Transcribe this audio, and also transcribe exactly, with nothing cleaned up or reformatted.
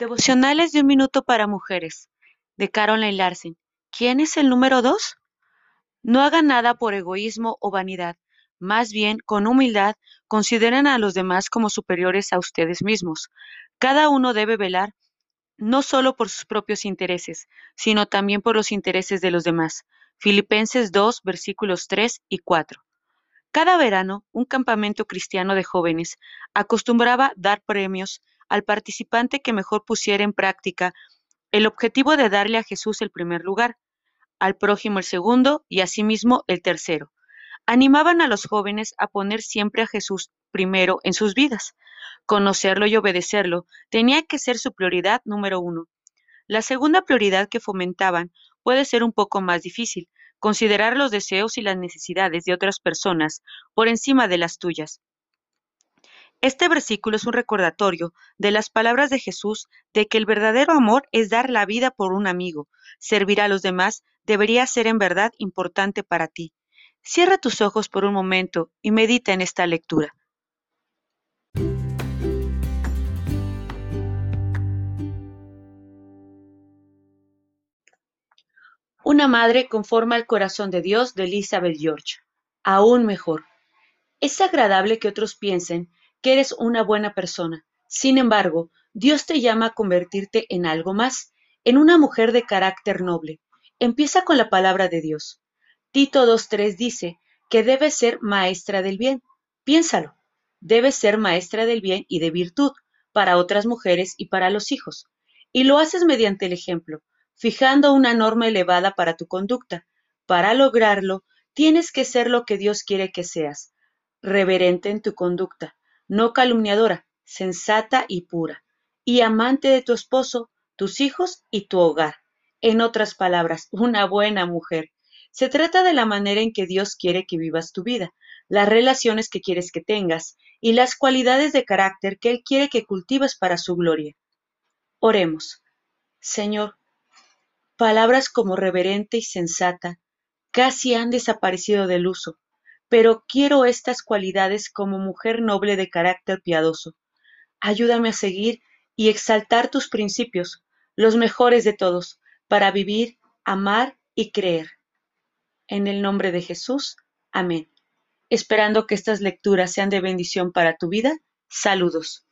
Devocionales de un minuto para mujeres, de Caroline Larson. ¿Quién es el número dos? No hagan nada por egoísmo o vanidad. Más bien, con humildad, consideren a los demás como superiores a ustedes mismos. Cada uno debe velar no solo por sus propios intereses, sino también por los intereses de los demás. Filipenses dos, versículos tres y cuatro. Cada verano, un campamento cristiano de jóvenes acostumbraba dar premios al participante que mejor pusiera en práctica el objetivo de darle a Jesús el primer lugar, al prójimo el segundo y a sí mismo el tercero. Animaban a los jóvenes a poner siempre a Jesús primero en sus vidas. Conocerlo y obedecerlo tenía que ser su prioridad número uno. La segunda prioridad que fomentaban puede ser un poco más difícil: considerar los deseos y las necesidades de otras personas por encima de las tuyas. Este versículo es un recordatorio de las palabras de Jesús de que el verdadero amor es dar la vida por un amigo. Servir a los demás debería ser en verdad importante para ti. Cierra tus ojos por un momento y medita en esta lectura. Una madre conforma el corazón de Dios, de Elizabeth George. Aún mejor. Es agradable que otros piensen que eres una buena persona. Sin embargo, Dios te llama a convertirte en algo más, en una mujer de carácter noble. Empieza con la palabra de Dios. Tito dos tres dice que debes ser maestra del bien. Piénsalo. Debes ser maestra del bien y de virtud para otras mujeres y para los hijos. Y lo haces mediante el ejemplo, fijando una norma elevada para tu conducta. Para lograrlo, tienes que ser lo que Dios quiere que seas: reverente en tu conducta, no calumniadora, sensata y pura, y amante de tu esposo, tus hijos y tu hogar. En otras palabras, una buena mujer. Se trata de la manera en que Dios quiere que vivas tu vida, las relaciones que quieres que tengas y las cualidades de carácter que Él quiere que cultives para su gloria. Oremos. Señor, palabras como reverente y sensata casi han desaparecido del uso, pero quiero estas cualidades como mujer noble de carácter piadoso. Ayúdame a seguir y exaltar tus principios, los mejores de todos, para vivir, amar y creer. En el nombre de Jesús. Amén. Esperando que estas lecturas sean de bendición para tu vida, saludos.